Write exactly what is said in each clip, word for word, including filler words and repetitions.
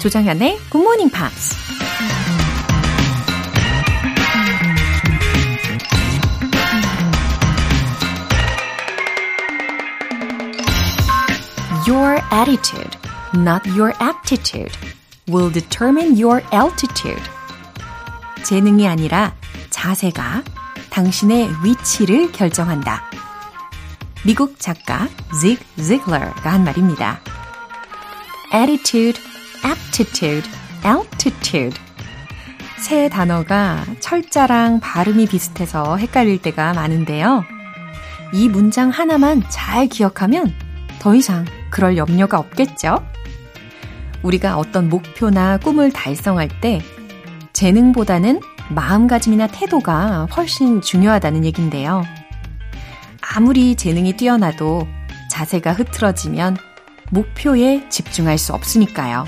조장현의 굿모닝 팝스. Your attitude, not your aptitude, will determine your altitude. 재능이 아니라 자세가 당신의 위치를 결정한다. 미국 작가 Zig Ziglar가 한 말입니다. Attitude, aptitude, altitude. 세 단어가 철자랑 발음이 비슷해서 헷갈릴 때가 많은데요. 이 문장 하나만 잘 기억하면 더 이상 그럴 염려가 없겠죠? 우리가 어떤 목표나 꿈을 달성할 때 재능보다는 마음가짐이나 태도가 훨씬 중요하다는 얘기인데요. 아무리 재능이 뛰어나도 자세가 흐트러지면 목표에 집중할 수 없으니까요.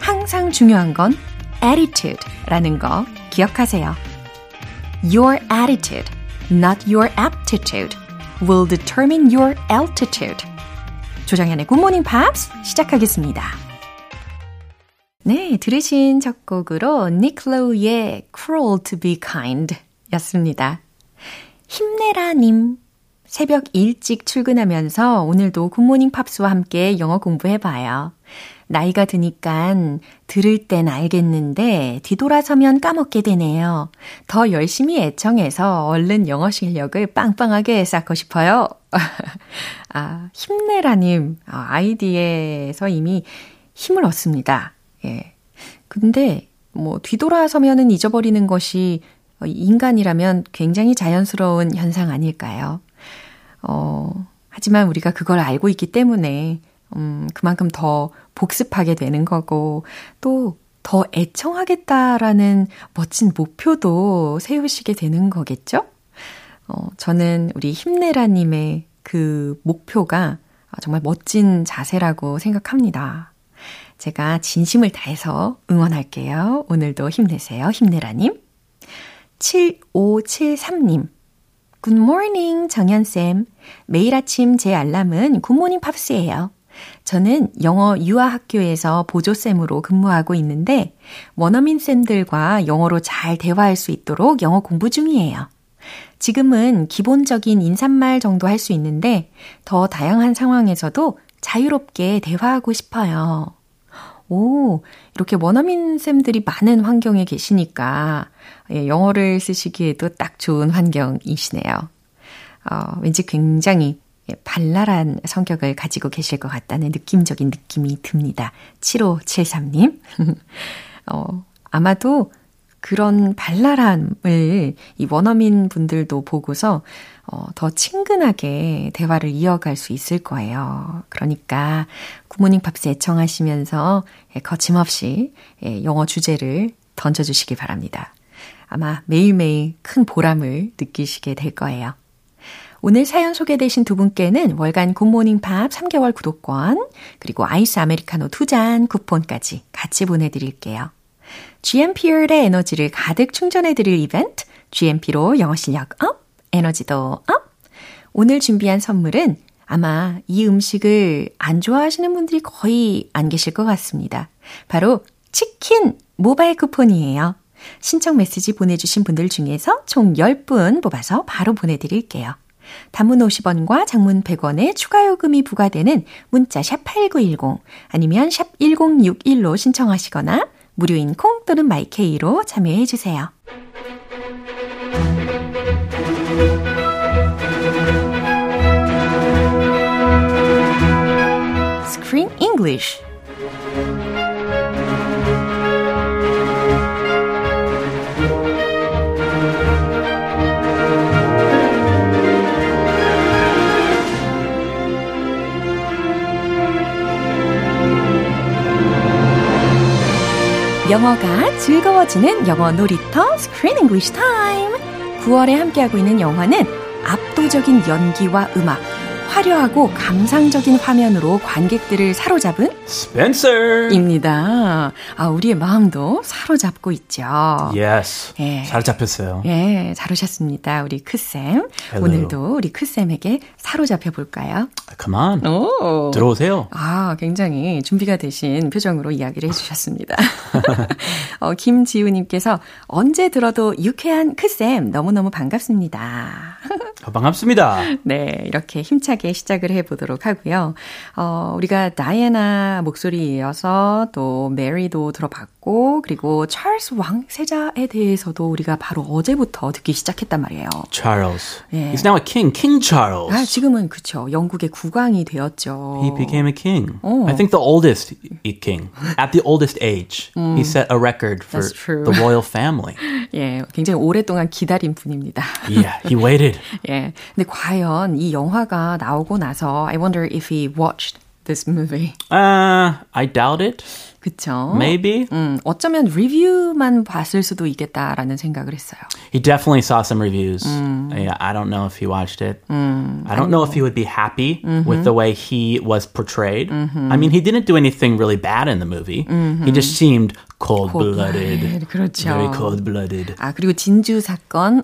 항상 중요한 건 attitude라는 거 기억하세요. Your attitude, not your aptitude, will determine your altitude. 조정현의 굿모닝 팝스 시작하겠습니다. 네, 들으신 첫 곡으로 니클로우의 Cruel to be kind 였습니다. 힘내라님, 새벽 일찍 출근하면서 오늘도 굿모닝 팝스와 함께 영어 공부해봐요. 나이가 드니깐 들을 땐 알겠는데 뒤돌아서면 까먹게 되네요. 더 열심히 애청해서 얼른 영어 실력을 빵빵하게 쌓고 싶어요. 아, 힘내라님, 아이디에서 이미 힘을 얻습니다. 예. 근데 뭐 뒤돌아서면은 잊어버리는 것이 인간이라면 굉장히 자연스러운 현상 아닐까요? 어, 하지만 우리가 그걸 알고 있기 때문에 음, 그만큼 더 복습하게 되는 거고 또 더 애청하겠다라는 멋진 목표도 세우시게 되는 거겠죠? 어, 저는 우리 힘내라님의 그 목표가 정말 멋진 자세라고 생각합니다. 제가 진심을 다해서 응원할게요. 오늘도 힘내세요, 힘내라님. 칠오칠삼 님. 굿모닝 정연쌤. 매일 아침 제 알람은 굿모닝 팝스예요. 저는 영어 유아학교에서 보조쌤으로 근무하고 있는데 원어민쌤들과 영어로 잘 대화할 수 있도록 영어 공부 중이에요. 지금은 기본적인 인사말 정도 할 수 있는데 더 다양한 상황에서도 자유롭게 대화하고 싶어요. 오, 이렇게 원어민쌤들이 많은 환경에 계시니까 영어를 쓰시기에도 딱 좋은 환경이시네요. 어, 왠지 굉장히 발랄한 성격을 가지고 계실 것 같다는 느낌적인 느낌이 듭니다. 칠오칠삼 님. 어, 아마도 그런 발랄함을 이 원어민 분들도 보고서 어, 더 친근하게 대화를 이어갈 수 있을 거예요. 그러니까 굿모닝 팝스 애청하시면서 거침없이 영어 주제를 던져주시기 바랍니다. 아마 매일매일 큰 보람을 느끼시게 될 거예요. 오늘 사연 소개되신 두 분께는 월간 굿모닝 팝 삼 개월 구독권 그리고 아이스 아메리카노 두 잔 쿠폰까지 같이 보내드릴게요. 지엠피의 에너지를 가득 충전해드릴 이벤트 지엠피로 영어 실력 업, 에너지도 업! 오늘 준비한 선물은 아마 이 음식을 안 좋아하시는 분들이 거의 안 계실 것 같습니다. 바로 치킨 모바일 쿠폰이에요. 신청 메시지 보내주신 분들 중에서 총 열 분 뽑아서 바로 보내드릴게요. 단문 오십 원과 장문 백 원의 추가 요금이 부과되는 문자 샵 팔구일공 아니면 샵 일공육일로 신청하시거나 무료인 콩 또는 마이케이로 참여해 주세요. Screen English. 영어가 즐거워지는 영어 놀이터 Screen English Time. 구월에 함께하고 있는 영화는 압도적인 연기와 음악, 화려하고 감상적인 화면으로 관객들을 사로잡은 스펜서입니다. 아, 우리의 마음도 사로잡고 있죠. Yes. 예. 잘 잡혔어요. 예, 잘 오셨습니다. 우리 크쌤. Hello. 오늘도 우리 크쌤에게 사로잡혀 볼까요? Come on. 오. 들어오세요. 아, 굉장히 준비가 되신 표정으로 이야기를 해주셨습니다. 어, 김지우님께서 언제 들어도 유쾌한 크쌤 너무너무 반갑습니다. 반갑습니다. 네, 이렇게 힘차게 시작을 해보도록 하고요. 어, 우리가 다이애나 목소리에 이어서 또 메리도 들어봤고 그리고 찰스 왕세자에 대해서도 우리가 바로 어제부터 듣기 시작했단 말이에요. Charles. 예. He's now a king. King Charles. 아, 지금은 그쵸. 영국의 국왕이 되었죠. He became a king. 어. I think the oldest king. At the oldest age. 음. He set a record for the royal family. 예, 굉장히 오랫동안 기다린 분입니다. Yeah, he waited. 예, 근데 과연 이 영화가 나오고 나서 I wonder if he watched this movie. Uh, I doubt it. 그쵸? Maybe. 음, 어쩌면 리뷰만 봤을 수도 있겠다라는 생각을 했어요. He definitely saw some reviews. 음. Yeah, I don't know if he watched it. 음, I don't 아니요. know if he would be happy mm-hmm. with the way he was portrayed. Mm-hmm. I mean, he didn't do anything really bad in the movie. Mm-hmm. He just seemed cold-blooded. cold-blooded. 그렇죠. Very cold-blooded. 아, 그리고 진주 사건.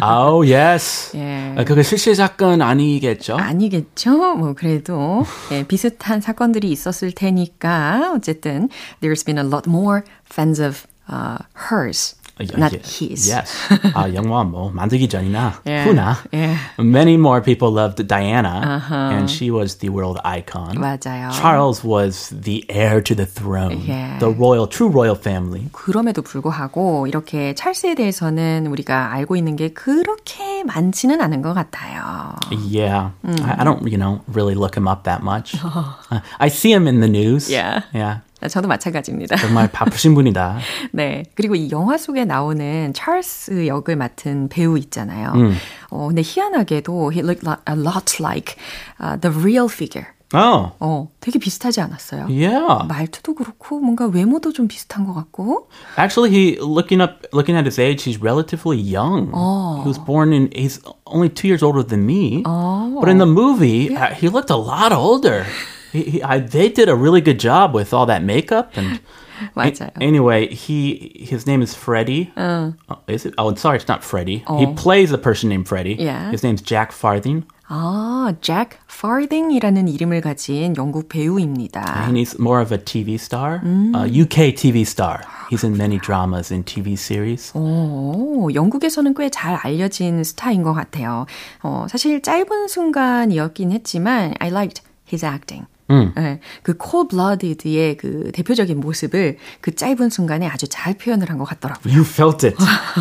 oh, yes. 예. 아, 그게 실제 사건 아니겠죠? 아니겠죠. 뭐 그래도 예, 비슷한 사건들이 있었을 테니까 어쨌든 There's been a lot more fans of uh, hers, yeah, not yeah, his. Yes. 아, 영화 뭐 만들기 전이나 yeah, 후나. Yeah. Many more people loved Diana, uh-huh. and she was the world icon. 맞아요. Charles was the heir to the throne, yeah. the royal, true royal family. 그럼에도 불구하고 이렇게 찰스에 대해서는 우리가 알고 있는 게 그렇게 많지는 않은 것 같아요. Yeah, 음. I, I don't, you know, really look him up that much. uh, I see him in the news. Yeah, yeah. 저도 마찬가지입니다. 정말 바쁘신 분이다. 네, 그리고 이 영화 속에 나오는 찰스 역을 맡은 배우 있잖아요. 음. 어, 근데 희한하게도 he looked a lot like uh, the real figure. Oh. 어, 되게 비슷하지 않았어요? Yeah. 말투도 그렇고 뭔가 외모도 좀 비슷한 것 같고. Actually, he looking up, looking at his age, he's relatively young. Oh. He was born in, he's only two years older than me. Oh. But in the movie, yeah. he looked a lot older. He, he, I, they did a really good job with all that makeup and. 맞아요. A, anyway, he his name is Freddie. Uh. Oh, is it? Oh, sorry, it's not Freddie. Oh. He plays a person named Freddie. Yeah. His name's Jack Farthing. 아, Jack Farthing이라는 이름을 가진 영국 배우입니다. And he's more of a TV star, 음. a UK TV star. He's in many dramas and TV series. 오, 영국에서는 꽤 잘 알려진 스타인 것 같아요. 어, 사실 짧은 순간이었긴 했지만 I liked his acting. 음. 네, 그 cold-blooded의 그 대표적인 모습을 그 짧은 순간에 아주 잘 표현을 한 것 같더라고요. You felt it.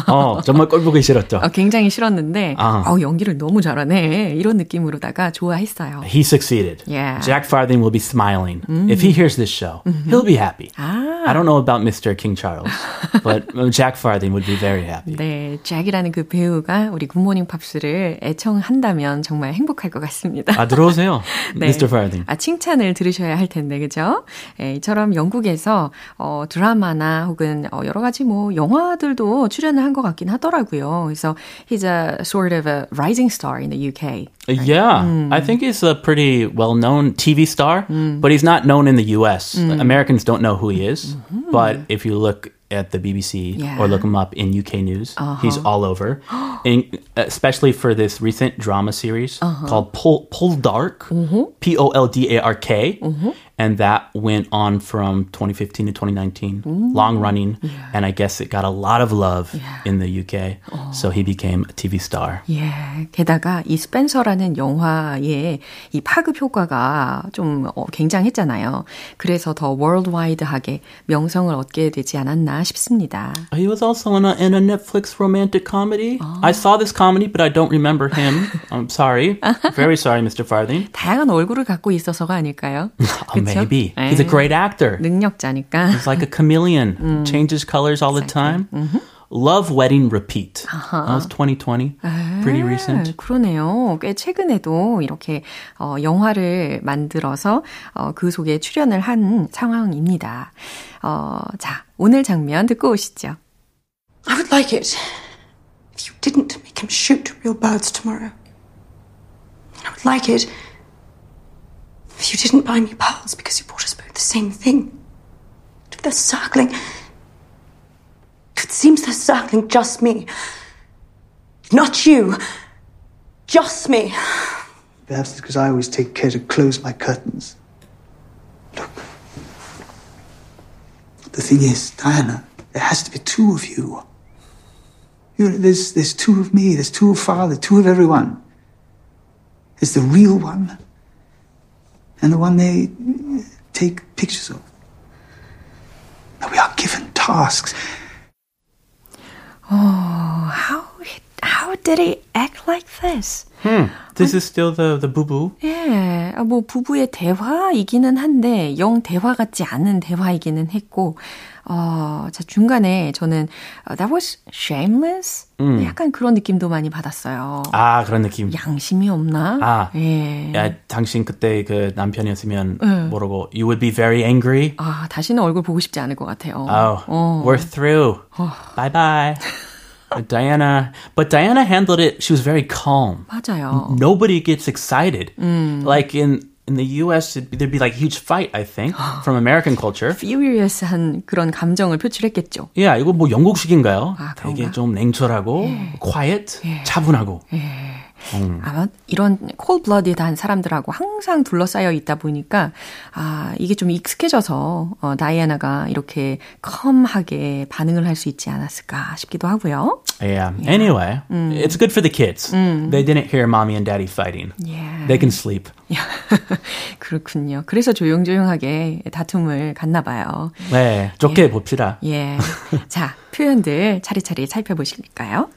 어, 정말 꼴 보기 싫었죠. 어, 굉장히 싫었는데 아. 어, 연기를 너무 잘하네. 이런 느낌으로다가 좋아했어요. He succeeded. Yeah. Jack Farthing will be smiling. 음. If he hears this show, 음. he'll be happy. 아. I don't know about Mr. King Charles, but Jack Farthing would be very happy. 네, 잭이라는 그 배우가 우리 굿모닝 팝스를 애청한다면 정말 행복할 것 같습니다. 아, 들어오세요. 네. Mr. Farthing. 아, 칭찬 을 들으셔야 할 텐데, 그죠? 예, 이처럼 영국에서 어, 드라마나 혹은 어, 여러 가지 뭐 영화들도 출연을 한 것 같긴 하더라고요. 그래서 he's a sort of a rising star in the UK. Right? Yeah, 음. I think he's a pretty well-known TV star, 음. but he's not known in the US. 음. Americans don't know who he is, 음흠. but if you look at the BBC yeah. or look him up in UK news, uh-huh. he's all over, in, especially for this recent drama series uh-huh. called Pol- Poldark, uh-huh. P O L D A R K, uh-huh. and that went on from twenty fifteen to twenty nineteen, mm. long running, yeah. and I guess it got a lot of love yeah. in the UK, oh. so he became a TV star. Yeah. 게다가 이 스펜서라는 영화의 이 파급 효과가 좀 어, 굉장했잖아요. 그래서 더 월드와이드하게 명성을 얻게 되지 않았나 싶습니다. He was also in a, in a Netflix romantic comedy. Oh. I saw this comedy, but I don't remember him. I'm sorry. Very sorry, Mr. Farthing. 다양한 얼굴을 갖고 있어서가 아닐까요? Maybe. 에이. He's a great actor. 능력자니까. He's like a chameleon. 음. Changes colors all the time. Mm-hmm. Love, Wedding, Repeat. Uh-huh. That was twenty twenty. 에이. Pretty recent. 그러네요. 꽤 최근에도 이렇게 어, 영화를 만들어서 어, 그 속에 출연을 한 상황입니다. 어, 자, 오늘 장면 듣고 오시죠. I would like it if you didn't make him shoot real birds tomorrow. I would like it You didn't buy me pearls because you bought us both the same thing. They're circling. It seems they're circling just me. Not you. Just me. Perhaps it's because I always take care to close my curtains. Look. The thing is, Diana, there has to be two of you. You know, there's, there's two of me, there's two of Father, two of everyone. There's the real one and the one they take pictures of. We are given tasks. Oh, how how did he act like this? Hmm. This 아니, is still the the 부부. 예, 뭐 부부의 대화이기는 한데 영 대화 같지 않은 대화이기는 했고, 어, 자 중간에 저는 uh, that was shameless. 음. 약간 그런 느낌도 많이 받았어요. 아, 그런 느낌. 양심이 없나? 아, 예. 야, 당신 그때 그 남편이었으면 음. 모르고 you would be very angry. 아, 다시는 얼굴 보고 싶지 않을 것 같아요. Oh, 어. we're through. 어. Bye bye. Diana, but Diana handled it. She was very calm. 맞아요. Nobody gets excited. 음. Like in in the U S, it'd be, there'd be like huge fight. I think from American culture. Furious한 그런 감정을 표출했겠죠. 야, yeah, 이거 뭐 영국식인가요? 아, 되게 좀 냉철하고, 예. quiet, 예. 차분하고. 예. 음. 아마 이런 콜블러디한 사람들하고 항상 둘러싸여 있다 보니까 아 이게 좀 익숙해져서 어, 다이애나가 이렇게 컴하게 반응을 할 수 있지 않았을까 싶기도 하고요. Yeah. yeah. Anyway, 음. it's good for the kids. 음. They didn't hear mommy and daddy fighting. Yeah. They can sleep. 그렇군요. 그래서 조용조용하게 다툼을 갔나 봐요. 네, 좋게 예. 봅시다. 예. 자, 표현들 차례차례 살펴보실까요?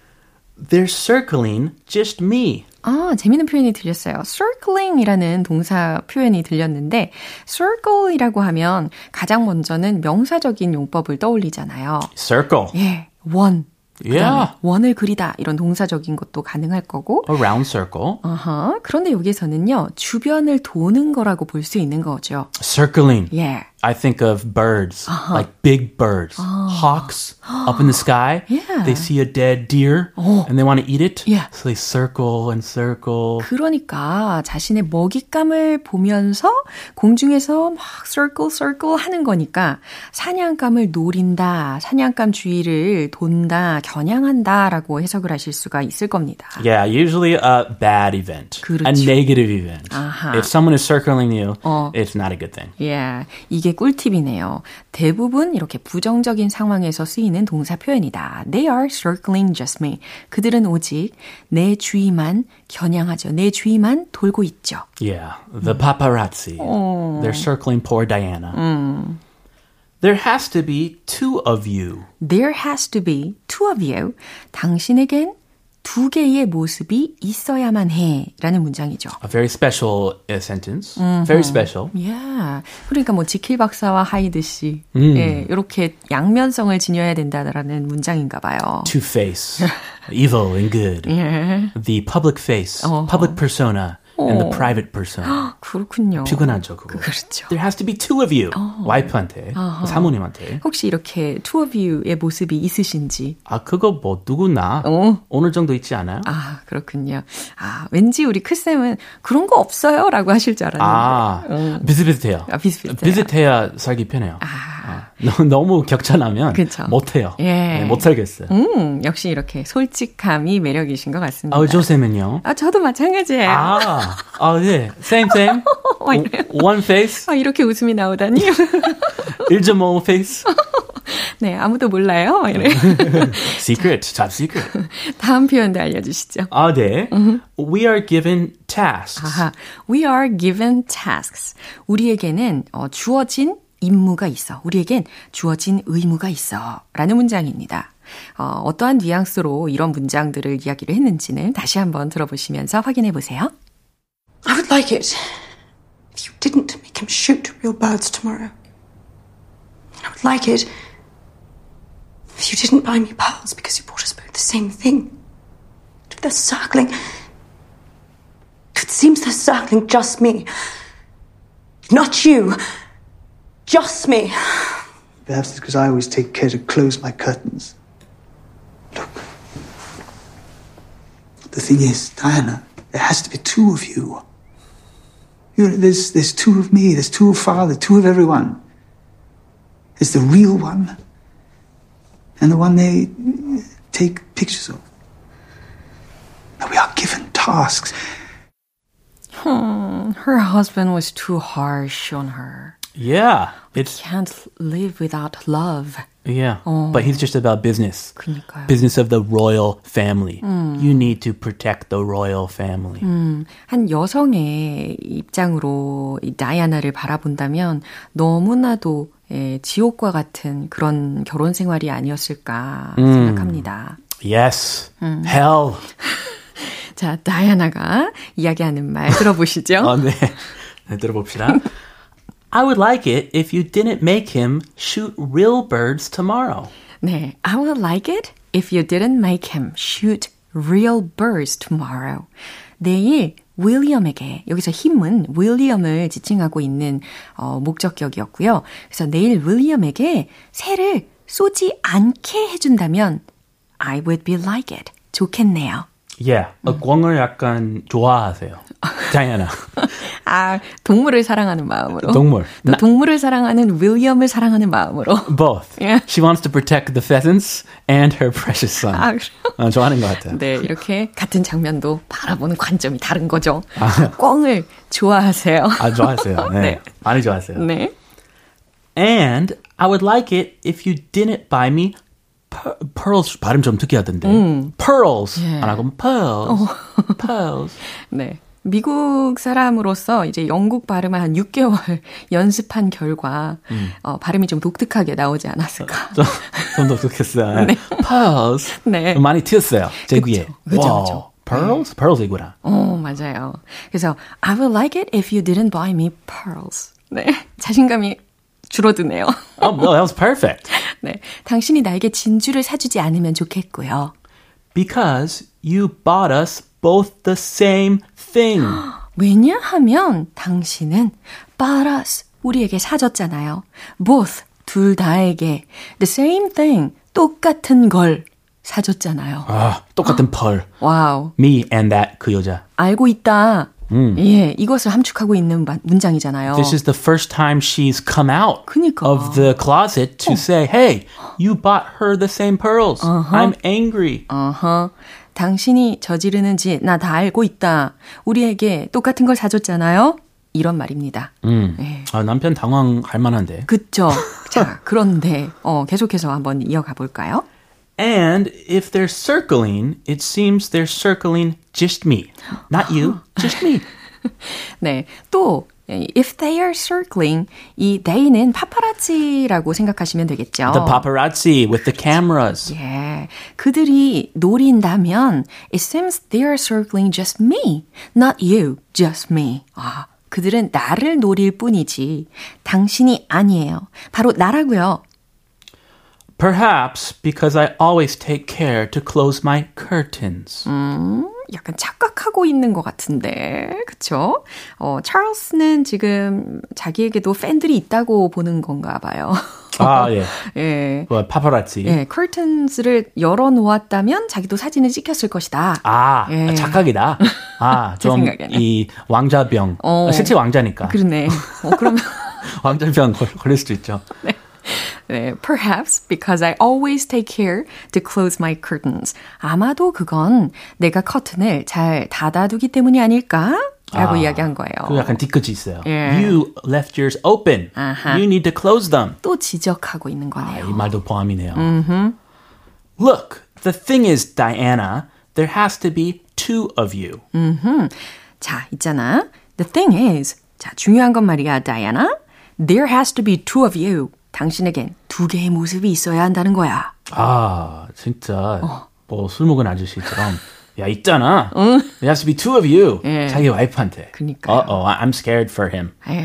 They're circling just me. 아, 재미있는 표현이 들렸어요. circling이라는 동사 표현이 들렸는데 circle이라고 하면 가장 먼저는 명사적인 용법을 떠올리잖아요. circle. 예, 원. Yeah. 원을 그리다 이런 동사적인 것도 가능할 거고. A round circle. Uh-huh. 그런데 여기서는요. 주변을 도는 거라고 볼 수 있는 거죠. Circling. Yeah. I think of birds. Uh-huh. Like big birds. Uh-huh. Hawks up in the sky. Yeah. They see a dead deer oh. and they want to eat it. Yeah. So they circle and circle. 그러니까 자신의 먹잇감을 보면서 공중에서 막 circle circle 하는 거니까 사냥감을 노린다. 사냥감 주위를 돈다. 겨냥한다라고 해석을 하실 수가 있을 겁니다. Yeah, usually a bad event, 그렇죠. a negative event. 아하. If someone is circling you, 어. it's not a good thing. Yeah, 이게 꿀팁이네요. 대부분 이렇게 부정적인 상황에서 쓰이는 동사 표현이다. They are circling just me. 그들은 오직 내 주위만 겨냥하죠. 내 주위만 돌고 있죠. Yeah, the paparazzi. 어. They're circling poor Diana. 음. There has to be two of you. There has to be two of you. 당신에겐 두 개의 모습이 있어야만 해라는 문장이죠. A very special uh, sentence. Mm-hmm. Very special. Yeah. 그러니까 뭐 지킬 박사와 하이드 씨 mm. 예, 이렇게 양면성을 지녀야 된다라는 문장인가 봐요. Two face. Evil and good. Yeah. The public face. Uh-huh. Public persona. And the private person. 그렇군요. 피곤하죠, 그거. 그렇죠. There has to be two of you. 어. 와이프한테, 어허. 사모님한테. 혹시 이렇게 two of you의 모습이 있으신지. 아, 그거 뭐 누구나 어. 어느 정도 있지 않아요? 아, 그렇군요. 아, 왠지 우리 크쌤은 그런 거 없어요? 라고 하실 줄 알았는데. 아, 어. 비슷비슷해요. 아, 비슷비슷해요. 비슷해야 살기 편해요. 아. 아, 너무 격차나면 그쵸. 못해요. 예. 네, 못 살겠어요. 음, 역시 이렇게 솔직함이 매력이신 것 같습니다. 아, 조쌤은요? 아, 저도 마찬가지예요. 아. 아, 네. Same, same. One face. 아, 이렇게 웃음이 나오다니. 일 점 오 face. 네, 아무도 몰라요. 이래. Secret, top secret. 다음 표현도 알려주시죠. 아, 네. We are given tasks. 아하, we are given tasks. 우리에게는 어, 주어진 임무가 있어. 우리에겐 주어진 의무가 있어. 라는 문장입니다. 어, 어떠한 뉘앙스로 이런 문장들을 이야기를 했는지는 다시 한번 들어보시면서 확인해 보세요. I would like it if you didn't make him shoot real birds tomorrow. I would like it if you didn't buy me pearls because you bought us both the same thing. If they're circling, it seems they're circling just me. Not you. Just me. Perhaps it's because I always take care to close my curtains. Look. The thing is, Diana... There has to be two of you. You You're, there's, there's two of me, there's two of Father, two of everyone. There's the real one and the one they take pictures of. And we are given tasks. Hmm, her husband was too harsh on her. Yeah. You can't live without love. Yeah, oh. But he's just about business. 그러니까요. Business of the royal family. 음. You need to protect the royal family. 음, 한 여성의 입장으로 이 다이아나를 바라본다면 너무나도 예, 지옥과 같은 그런 결혼 생활이 아니었을까 음. 생각합니다. Yes, 음. hell. 자, 다이아나가 이야기하는 말 들어보시죠. 어, 네. 네, 들어봅시다. I would like it if you didn't make him shoot real birds tomorrow. 네, I would like it if you didn't make him shoot real birds tomorrow. 내일 윌리엄에게, 여기서 힘은 윌리엄을 지칭하고 있는 어, 목적격이었고요. 그래서 내일 윌리엄에게 새를 쏘지 않게 해준다면 I would be like it. 좋겠네요. Yeah, 어광을 약간 좋아하세요. 다이아나. 아, 동물을 사랑하는 마음으로. 동물. 나, 동물을 사랑하는 윌리엄을 사랑하는 마음으로. Both. Yeah. She wants to protect the pheasants and her precious son. 아, 어, 좋아하는 것 같아요. 네, 이렇게 같은 장면도 바라보는 관점이 다른 거죠. 아. 꽝을 좋아하세요. 아, 좋아하세요. 네. 네. 많이 좋아하세요. 네. And I would like it if you didn't buy me pearls. 발음 좀 특이하던데. 음. Pearls. 예. 안 하고 pearls. 어. Pearls. 네. 미국 사람으로서 이제 영국 발음을 한 육 개월 연습한 결과 음. 어, 발음이 좀 독특하게 나오지 않았을까? 좀, 좀 독특했어요. 네. Pearls. 네. 많이 튀었어요. 제 귀에. 그렇죠. Pearls? Pearls이구나. 어, 맞아요. 그래서 I would like it if you didn't buy me pearls. 네. 자신감이 줄어드네요. Oh, no, that was perfect. 네. 당신이 나에게 진주를 사주지 않으면 좋겠고요. Because you bought us both the same thing. 왜냐하면 당신은 bought us, 우리에게 사줬잖아요. both, 둘 다에게 the same thing, 똑같은 걸 사줬잖아요. 아, 똑같은 펄. 와우. me and that, 그 여자. 알고 있다. 음. 예, 이것을 함축하고 있는 문장이잖아요. This is the first time she's come out 그러니까. of the closet to 어. say, hey, you bought her the same pearls. Uh-huh. I'm angry. Uh-huh. 당신이 저지르는 짓, 나 다 알고 있다. 우리에게 똑같은 걸 사줬잖아요. 이런 말입니다. 음. 예. 아, 남편 당황할 만한데. 그쵸. 자, 그런데 어, 계속해서 한번 이어가 볼까요? And if they're circling, it seems they're circling just me. Not you, just me. 네, 또 if they are circling, 이 they는 파파라치라고 생각하시면 되겠죠. The paparazzi with the cameras. 예, 그들이 노린다면 it seems they are circling just me. Not you, just me. 아, 그들은 나를 노릴 뿐이지 당신이 아니에요. 바로 나라고요. Perhaps because I always take care to close my curtains. 음, 약간 착각하고 있는 것 같은데, 그렇죠? 어, 찰스는 지금 자기에게도 팬들이 있다고 보는 건가 봐요. 아, 예. 예. 뭐, 파파라치. 예, curtains를 열어놓았다면 자기도 사진을 찍혔을 것이다. 아, 예. 착각이다. 아, 좀 이 왕자병. 어. 실제 왕자니까. 그러네. 어, 그러면 왕자병 걸, 걸릴 수도 있죠. 네. 네, perhaps because I always take care to close my curtains. 아마도 그건 내가 커튼을 잘 닫아두기 때문이 아닐까? 라고 아, 이야기한 거예요. 그 약간 뒤끝이 있어요. 예. You left yours open. 아하. You need to close them. 또 지적하고 있는 거네요. 아, 이 말도 포함이네요. 음흠. Look, the thing is, Diana, there has to be two of you. 음흠. 자, 있잖아. The thing is, 자, 중요한 건 말이야, Diana. There has to be two of you. 당신에겐 두 개의 모습이 있어야 한다는 거야. 아, 진짜 어. 뭐 술 먹은 아저씨처럼 야, 있잖아. 응? There has to be two of you. 예. 자기 와이프한테. 그러니까요. Uh-oh, I'm scared for him. 에이.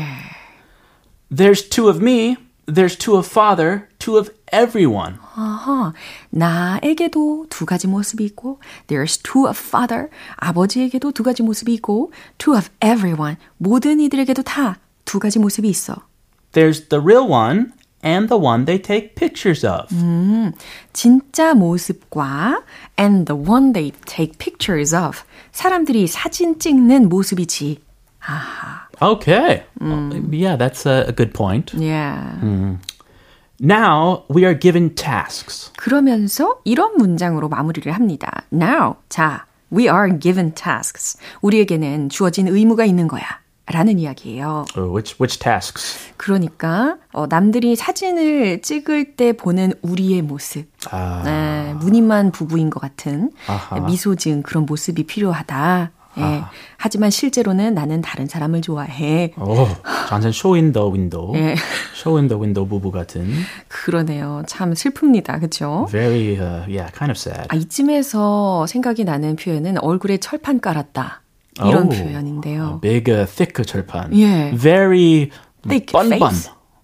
There's two of me. There's two of father. Two of everyone. 아하, 나에게도 두 가지 모습이 있고 There's two of father. 아버지에게도 두 가지 모습이 있고 Two of everyone. 모든 이들에게도 다 두 가지 모습이 있어. There's the real one. And the one they take pictures of. 음, 진짜 모습과 and the one they take pictures of. 사람들이 사진 찍는 모습이지. 아하. Okay. Mm. Yeah, that's a, a good point. Yeah. Mm. Now we are given tasks. 그러면서 이런 문장으로 마무리를 합니다. Now, 자, we are given tasks. 우리에게는 주어진 의무가 있는 거야. 라는 이야기예요. Oh, which, which tasks? 그러니까 어, 남들이 사진을 찍을 때 보는 우리의 모습. 아. 네, 무늬만 부부인 것 같은 아하. 미소 지은 그런 모습이 필요하다. 예, 아. 하지만 실제로는 나는 다른 사람을 좋아해. 오, 완전 쇼윈더 윈도우. 예. 쇼윈더 윈도우 부부 같은. 그러네요. 참 슬픕니다. 그렇죠? Very, uh, yeah, kind of sad. 아, 이쯤에서 생각이 나는 표현은 얼굴에 철판 깔았다. 이런 oh, 표현인데요. Big, uh, thick 철판. 예. Very thick face. 번.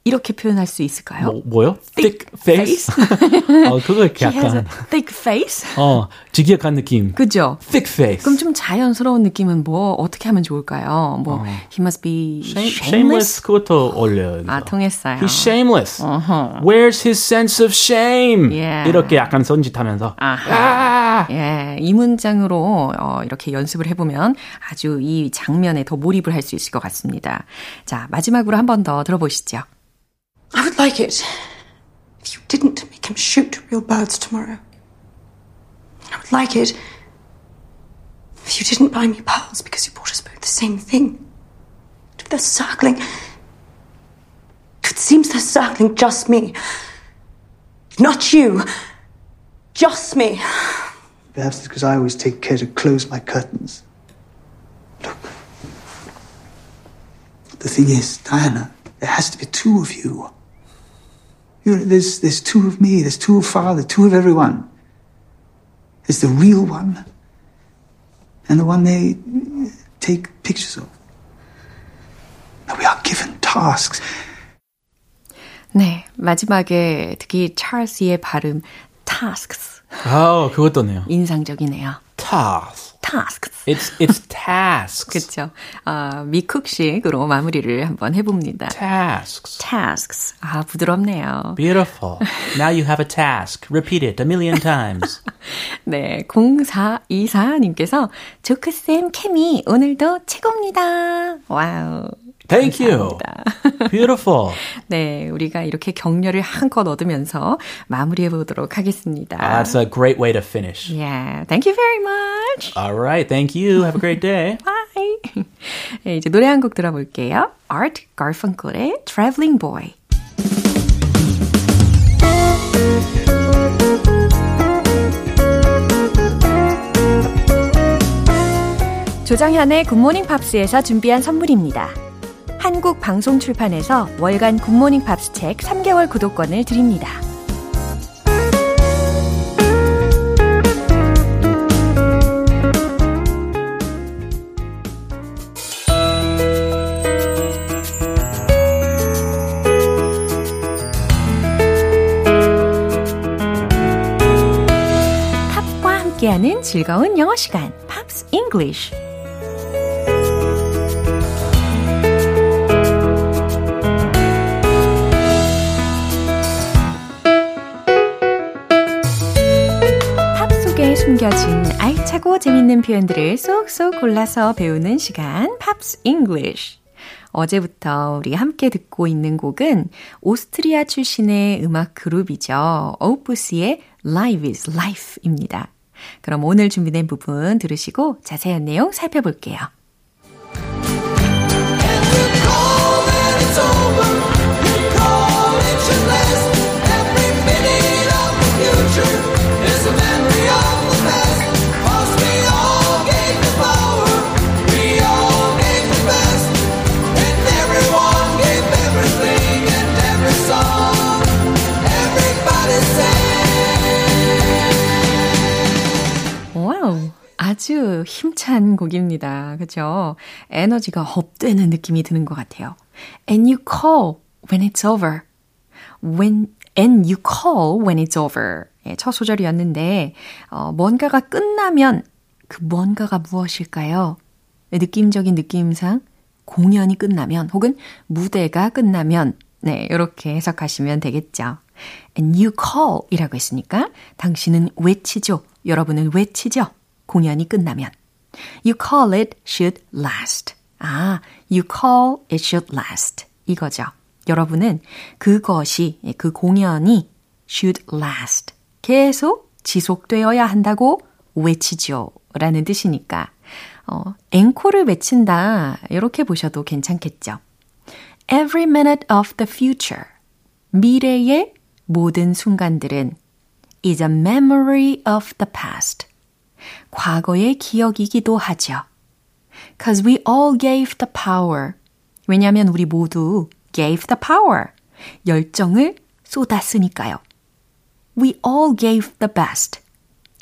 이렇게 표현할 수 있을까요? 뭐, 뭐요? Thick, thick face? face? 어, 그거 이렇게 약간. Thick face? 어, 직역한 느낌. 그죠? Thick face. 그럼 좀 자연스러운 느낌은 뭐 어떻게 하면 좋을까요? 뭐 어. He must be shameless? shameless? 그것도 어울려요. 아, 통했어요. He's shameless. Uh-huh. Where's his sense of shame? Yeah. 이렇게 약간 손짓하면서. 아하. 아! 예, 이 문장으로 어, 이렇게 연습을 해보면 아주 이 장면에 더 몰입을 할 수 있을 것 같습니다. 자, 마지막으로 한 번 더 들어보시죠. I would like it if you didn't make him shoot real birds tomorrow. I would like it if you didn't buy me pearls because you bought us both the same thing. If they're circling... If it seems they're circling just me. Not you. Just me. Perhaps it's because I always take care to close my curtains. Look. The thing is, Diana, there has to be two of you. You know, there's, there's two of me, there's two of Father, two of everyone. There's the real one and the one they take pictures of. And we are given tasks. 네, 마지막에 특히 찰스의 발음 tasks. 아, 그것도네요. 인상적이네요. tasks. tasks. It's, it's tasks. 그렇죠. 어, 미쿡식으로 마무리를 한번 해봅니다. tasks. tasks. 아, 부드럽네요. Beautiful. Now you have a task. Repeat it a million times. 네, 공사이사님께서 조크쌤, 케미, 오늘도 최고입니다. 와우. Thank you. Beautiful. 네, 우리가 이렇게 격려를 한껏 얻으면서 마무리해 보도록 하겠습니다. That's a great way to finish. Yeah, thank you very much. All right, thank you. Have a great day. Bye. 네, 이제 노래 한 곡 들어볼게요. Art Garfunkel의 Traveling Boy. 조장현의 굿모닝 팝스에서 준비한 선물입니다. 한국 방송 출판에서 월간 굿모닝 팝스 책 삼 개월 구독권을 드립니다. 팝과 함께하는 즐거운 영어 시간, 팝스 잉글리쉬. 숨겨진 알차고 재밌는 표현들을 쏙쏙 골라서 배우는 시간, 팝스 잉글리쉬. 어제부터 우리 함께 듣고 있는 곡은 오스트리아 출신의 음악 그룹이죠. 오프스의 Live is Life입니다. 그럼 오늘 준비된 부분 들으시고 자세한 내용 살펴볼게요. 아주 힘찬 곡입니다. 그렇죠? 에너지가 업되는 느낌이 드는 것 같아요. And you call when it's over. When, and you call when it's over. 예, 첫 소절이었는데 어, 뭔가가 끝나면 그 뭔가가 무엇일까요? 느낌적인 느낌상 공연이 끝나면 혹은 무대가 끝나면 네, 이렇게 해석하시면 되겠죠. And you call 이라고 했으니까 당신은 외치죠. 여러분은 외치죠. 공연이 끝나면. You call it should last. 아, you call it should last. 이거죠. 여러분은 그것이, 그 공연이 should last. 계속 지속되어야 한다고 외치죠. 라는 뜻이니까 어, 앵콜을 외친다. 이렇게 보셔도 괜찮겠죠. Every minute of the future. 미래의 모든 순간들은 is a memory of the past. 과거의 기억이기도 하죠. Cause we all gave the power. 왜냐하면 우리 모두 gave the power. 열정을 쏟았으니까요. We all gave the best.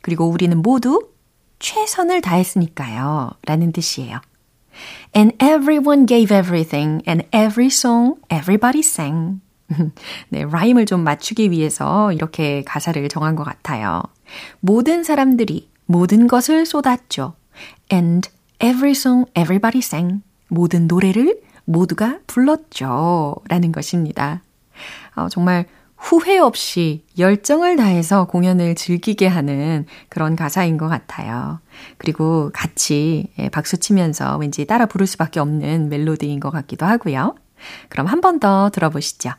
그리고 우리는 모두 최선을 다했으니까요. 라는 뜻이에요. And everyone gave everything. And every song, everybody sang. 네, 라임을 좀 맞추기 위해서 이렇게 가사를 정한 것 같아요. 모든 사람들이 모든 것을 쏟았죠. And every song, everybody sang. 모든 노래를 모두가 불렀죠. 라는 것입니다. 어, 정말 후회 없이 열정을 다해서 공연을 즐기게 하는 그런 가사인 것 같아요. 그리고 같이 박수치면서 왠지 따라 부를 수밖에 없는 멜로디인 것 같기도 하고요. 그럼 한 번 더 들어보시죠.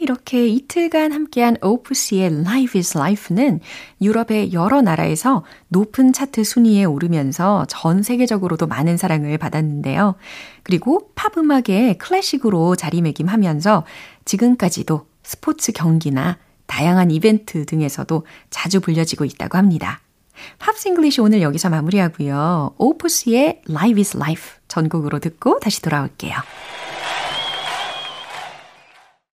이렇게 이틀간 함께한 오프시의 Live is Life는 유럽의 여러 나라에서 높은 차트 순위에 오르면서 전 세계적으로도 많은 사랑을 받았는데요. 그리고 팝 음악의 클래식으로 자리매김하면서 지금까지도 스포츠 경기나 다양한 이벤트 등에서도 자주 불려지고 있다고 합니다. 팝스 잉글리시 오늘 여기서 마무리하고요. 오프시의 Live is Life 전곡으로 듣고 다시 돌아올게요.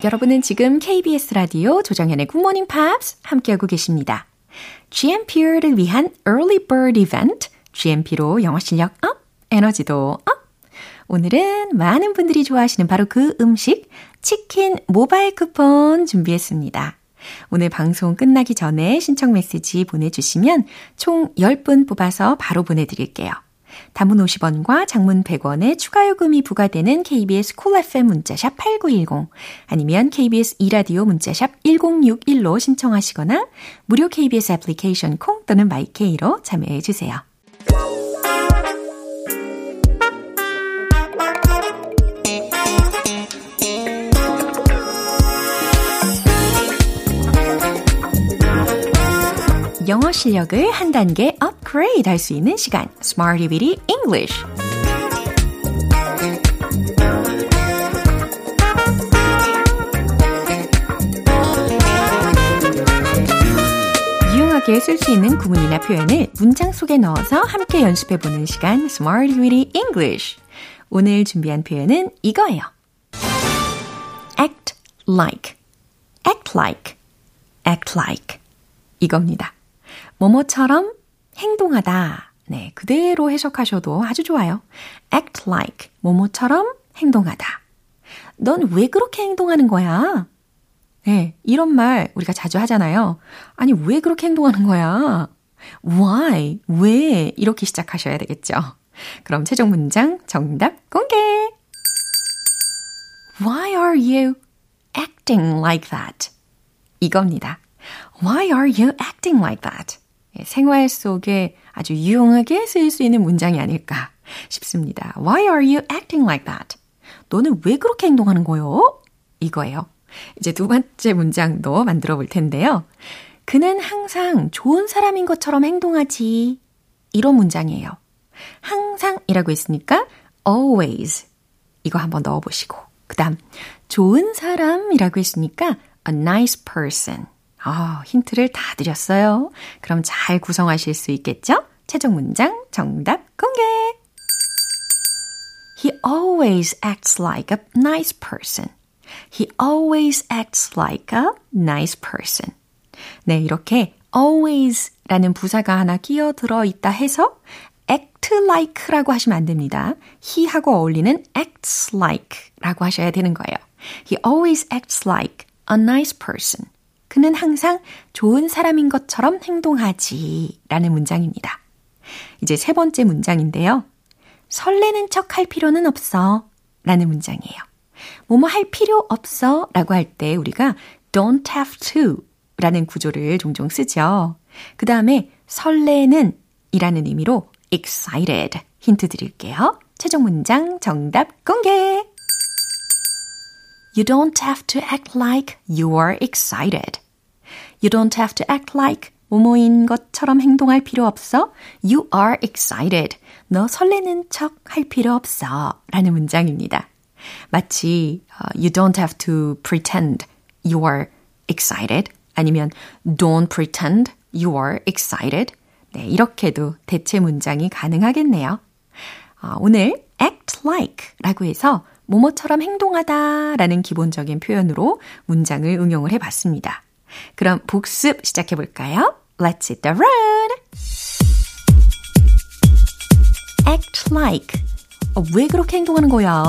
여러분은 지금 케이비에스 라디오 조정현의 굿모닝 팝스 함께하고 계십니다. 지엠피를 위한 Early Bird 이벤트, 지엠피로 영어 실력 업, 에너지도 업! 오늘은 많은 분들이 좋아하시는 바로 그 음식, 치킨 모바일 쿠폰 준비했습니다. 오늘 방송 끝나기 전에 신청 메시지 보내주시면 총 열 분 뽑아서 바로 보내드릴게요. 단문 오십 원과 장문 백 원의 추가 요금이 부과되는 케이비에스 콜 에프엠 문자샵 팔구일공 아니면 케이비에스 이라디오 문자샵 일공육일로 신청하시거나 무료 케이비에스 애플리케이션 콩 또는 마이케이로 참여해 주세요. 영어 실력을 한 단계 업그레이드 할 수 있는 시간 Smarty Bitty English 유용하게 쓸 수 있는 구문이나 표현을 문장 속에 넣어서 함께 연습해보는 시간 Smarty Bitty English 오늘 준비한 표현은 이거예요 Act like, act like, act like 이겁니다 뭐뭐처럼 행동하다. 네, 그대로 해석하셔도 아주 좋아요. Act like, 뭐뭐처럼 행동하다. 넌 왜 그렇게 행동하는 거야? 네, 이런 말 우리가 자주 하잖아요. 아니, 왜 그렇게 행동하는 거야? Why? 왜? 이렇게 시작하셔야 되겠죠. 그럼 최종 문장 정답 공개! Why are you acting like that? 이겁니다. Why are you acting like that? 생활 속에 아주 유용하게 쓰일 수 있는 문장이 아닐까 싶습니다. Why are you acting like that? 너는 왜 그렇게 행동하는 거요? 이거예요. 이제 두 번째 문장도 만들어 볼 텐데요. 그는 항상 좋은 사람인 것처럼 행동하지. 이런 문장이에요. 항상이라고 했으니까 always. 이거 한번 넣어보시고. 그 다음 좋은 사람이라고 했으니까 a nice person. 아, 힌트를 다 드렸어요. 그럼 잘 구성하실 수 있겠죠? 최종 문장 정답 공개! He always acts like a nice person. He always acts like a nice person. 네, 이렇게 always라는 부사가 하나 끼어들어 있다 해서 act act like라고 하시면 안 됩니다. he하고 어울리는 acts like라고 하셔야 되는 거예요. He always acts like a nice person. 그는 항상 좋은 사람인 것처럼 행동하지 라는 문장입니다. 이제 세 번째 문장인데요. 설레는 척 할 필요는 없어 라는 문장이에요. 뭐뭐 할 필요 없어 라고 할 때 우리가 don't have to 라는 구조를 종종 쓰죠. 그 다음에 설레는 이라는 의미로 excited 힌트 드릴게요. 최종 문장 정답 공개! You don't have to act like you are excited. You don't have to act like 뭐뭐인 것처럼 행동할 필요 없어. You are excited. 너 설레는 척 할 필요 없어. 라는 문장입니다. 마치 You don't have to pretend you are excited. 아니면 Don't pretend you are excited. 네, 이렇게도 대체 문장이 가능하겠네요. 오늘 act like 라고 해서 뭐뭐처럼 행동하다 라는 기본적인 표현으로 문장을 응용을 해봤습니다. 그럼 복습 시작해볼까요? Let's hit the road! Act like. 어, 왜 그렇게 행동하는 거야?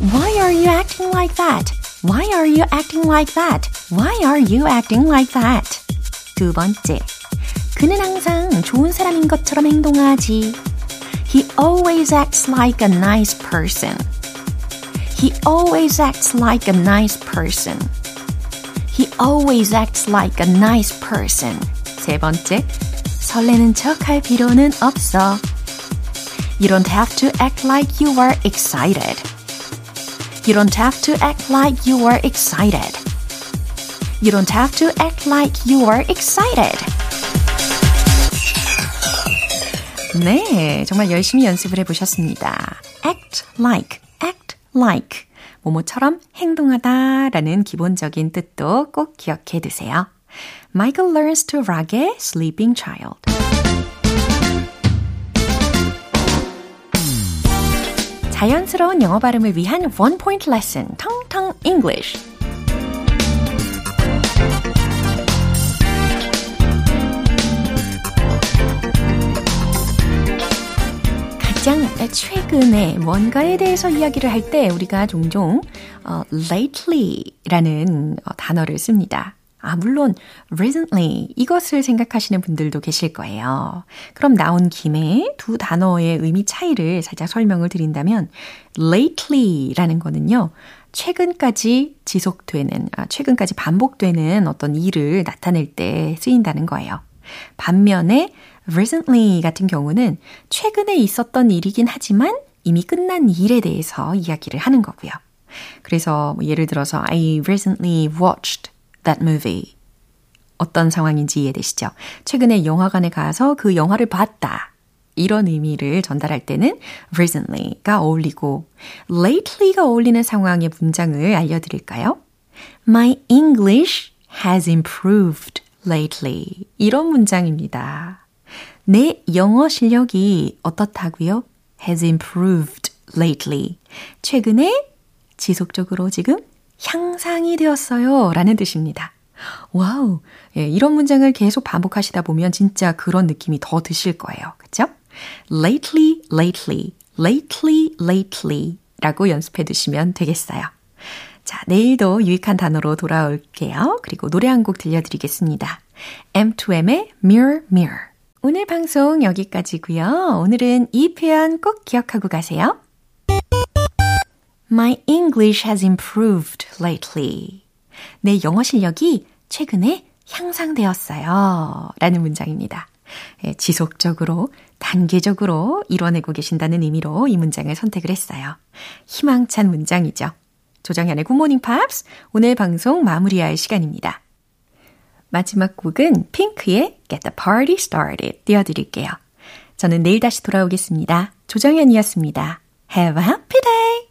Why are you acting like that? Why are you acting like that? Why are you acting like that? 두 번째. 그는 항상 좋은 사람인 것처럼 행동하지. He always acts like a nice person. He always acts like a nice person. He always acts like a nice person. 세 번째, 설레는 척 할 필요는 없어. You don't have to act like you are excited. You don't have to act like you are excited. You don't have to act like you are excited. 네, 정말 열심히 연습을 해보셨습니다. Act like, act like. 뭐뭐처럼 행동하다 라는 기본적인 뜻도 꼭 기억해 두세요. Michael learns to rock의 Sleeping Child. 자연스러운 영어 발음을 위한 One Point Lesson, 텅텅 English. 가장 최근에 뭔가에 대해서 이야기를 할 때 우리가 종종 어, lately라는 단어를 씁니다. 아, 물론 recently 이것을 생각하시는 분들도 계실 거예요. 그럼 나온 김에 두 단어의 의미 차이를 살짝 설명을 드린다면 lately라는 거는요. 최근까지 지속되는, 아, 최근까지 반복되는 어떤 일을 나타낼 때 쓰인다는 거예요. 반면에 recently 같은 경우는 최근에 있었던 일이긴 하지만 이미 끝난 일에 대해서 이야기를 하는 거고요. 그래서 뭐 예를 들어서 I recently watched that movie. 어떤 상황인지 이해되시죠? 최근에 영화관에 가서 그 영화를 봤다. 이런 의미를 전달할 때는 recently가 어울리고 lately가 어울리는 상황의 문장을 알려드릴까요? My English has improved lately. 이런 문장입니다. 내 영어 실력이 어떻다고요? has improved lately. 최근에 지속적으로 지금 향상이 되었어요. 라는 뜻입니다. 와우, 예, 이런 문장을 계속 반복하시다 보면 진짜 그런 느낌이 더 드실 거예요. 그렇죠? lately, lately, lately, lately 라고 연습해 두시면 되겠어요. 자, 내일도 유익한 단어로 돌아올게요. 그리고 노래 한 곡 들려드리겠습니다. 엠투엠의 Mirror, Mirror. 오늘 방송 여기까지고요. 오늘은 이 표현 꼭 기억하고 가세요. My English has improved lately. 내 영어 실력이 최근에 향상되었어요. 라는 문장입니다. 예, 지속적으로, 단계적으로 이뤄내고 계신다는 의미로 이 문장을 선택을 했어요. 희망찬 문장이죠. 조정현의 굿모닝 팝스, 오늘 방송 마무리할 시간입니다. 마지막 곡은 핑크의 Get the Party Started 띄워드릴게요. 저는 내일 다시 돌아오겠습니다. 조정현이었습니다. Have a happy